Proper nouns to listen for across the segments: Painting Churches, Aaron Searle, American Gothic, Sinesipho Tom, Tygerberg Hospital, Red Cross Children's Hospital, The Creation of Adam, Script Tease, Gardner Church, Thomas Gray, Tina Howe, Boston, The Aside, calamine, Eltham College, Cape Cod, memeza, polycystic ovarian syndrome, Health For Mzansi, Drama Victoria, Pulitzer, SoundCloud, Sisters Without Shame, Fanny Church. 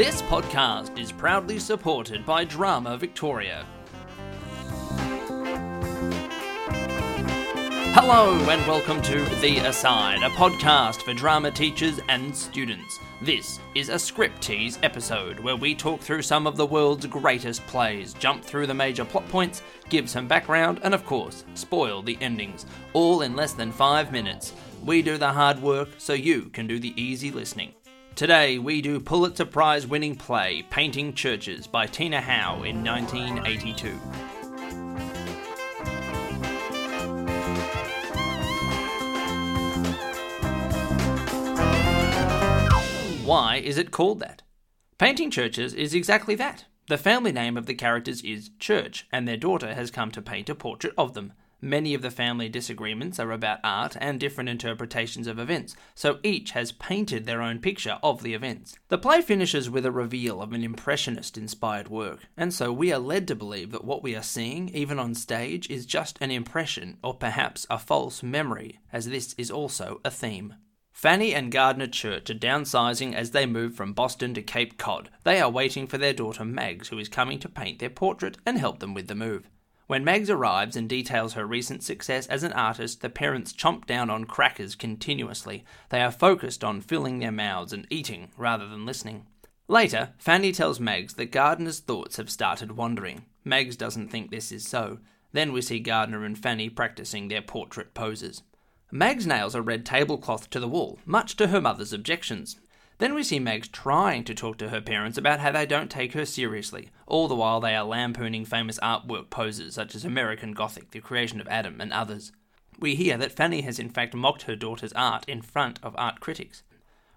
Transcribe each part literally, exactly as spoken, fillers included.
This podcast is proudly supported by Drama Victoria. Hello and welcome to The Aside, a podcast for drama teachers and students. This is a Script Tease episode where we talk through some of the world's greatest plays, jump through the major plot points, give some background, and of course, spoil the endings, all in less than five minutes. We do the hard work so you can do the easy listening. Today we do Pulitzer Prize winning play Painting Churches by Tina Howe in nineteen eighty-two. Why is it called that? Painting Churches is exactly that. The family name of the characters is Church, and their daughter has come to paint a portrait of them. Many of the family disagreements are about art and different interpretations of events, so each has painted their own picture of the events. The play finishes with a reveal of an impressionist-inspired work, and so we are led to believe that what we are seeing, even on stage, is just an impression or perhaps a false memory, as this is also a theme. Fanny and Gardner Church are downsizing as they move from Boston to Cape Cod. They are waiting for their daughter Mags, who is coming to paint their portrait and help them with the move. When Mags arrives and details her recent success as an artist, the parents chomp down on crackers continuously. They are focused on filling their mouths and eating rather than listening. Later, Fanny tells Mags that Gardner's thoughts have started wandering. Mags doesn't think this is so. Then we see Gardner and Fanny practicing their portrait poses. Mags nails a red tablecloth to the wall, much to her mother's objections. Then we see Mags trying to talk to her parents about how they don't take her seriously, all the while they are lampooning famous artwork poses such as American Gothic, The Creation of Adam, and others. We hear that Fanny has in fact mocked her daughter's art in front of art critics.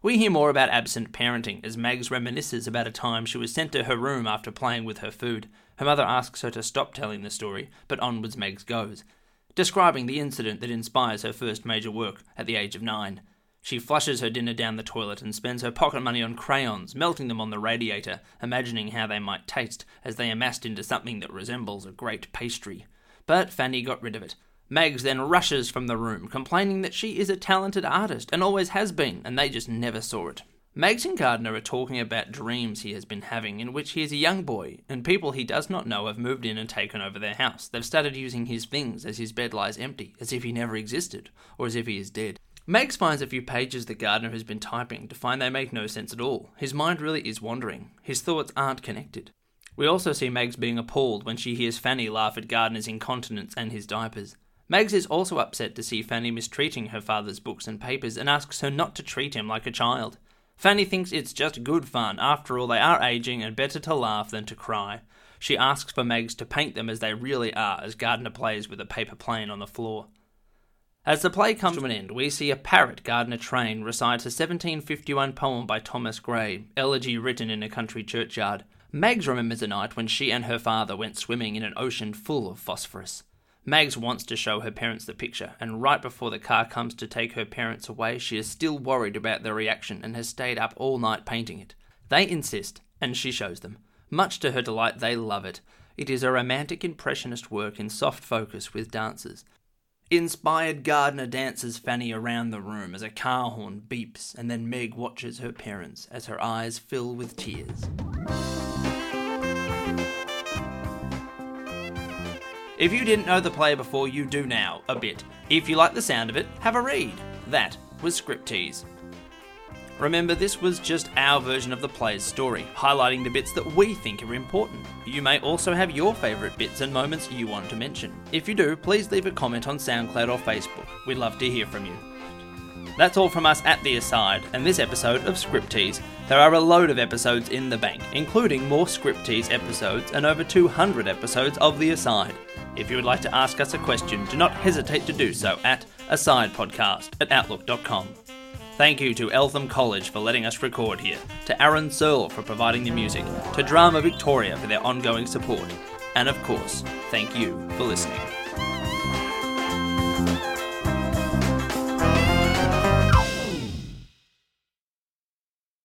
We hear more about absent parenting as Mags reminisces about a time she was sent to her room after playing with her food. Her mother asks her to stop telling the story, but onwards Mags goes, describing the incident that inspires her first major work at the age of nine. She flushes her dinner down the toilet and spends her pocket money on crayons, melting them on the radiator, imagining how they might taste as they amassed into something that resembles a great pastry. But Fanny got rid of it. Mags then rushes from the room, complaining that she is a talented artist and always has been, and they just never saw it. Mags and Gardner are talking about dreams he has been having in which he is a young boy and people he does not know have moved in and taken over their house. They've started using his things as his bed lies empty, as if he never existed, or as if he is dead. Mags finds a few pages that Gardner has been typing to find they make no sense at all. His mind really is wandering. His thoughts aren't connected. We also see Mags being appalled when she hears Fanny laugh at Gardner's incontinence and his diapers. Mags is also upset to see Fanny mistreating her father's books and papers and asks her not to treat him like a child. Fanny thinks it's just good fun. After all, they are aging and better to laugh than to cry. She asks for Mags to paint them as they really are, as Gardner plays with a paper plane on the floor. As the play comes to an end, we see a parrot Gardner trained recite a seventeen fifty-one poem by Thomas Gray, elegy written in a country churchyard. Mags remembers a night when she and her father went swimming in an ocean full of phosphorus. Mags wants to show her parents the picture, and right before the car comes to take her parents away, she is still worried about their reaction and has stayed up all night painting it. They insist, and she shows them. Much to her delight, they love it. It is a romantic impressionist work in soft focus with dancers. Inspired, Gardner dances Fanny around the room as a car horn beeps, and then Meg watches her parents as her eyes fill with tears. If you didn't know the play before, you do now, a bit. If you like the sound of it, have a read. That was Script Tease. Remember, this was just our version of the play's story, highlighting the bits that we think are important. You may also have your favourite bits and moments you want to mention. If you do, please leave a comment on SoundCloud or Facebook. We'd love to hear from you. That's all from us at The Aside and this episode of Script Tease. There are a load of episodes in the bank, including more Script Tease episodes and over two hundred episodes of The Aside. If you would like to ask us a question, do not hesitate to do so at asidepodcast at outlook dot com. Thank you to Eltham College for letting us record here, to Aaron Searle for providing the music, to Drama Victoria for their ongoing support, and of course, thank you for listening.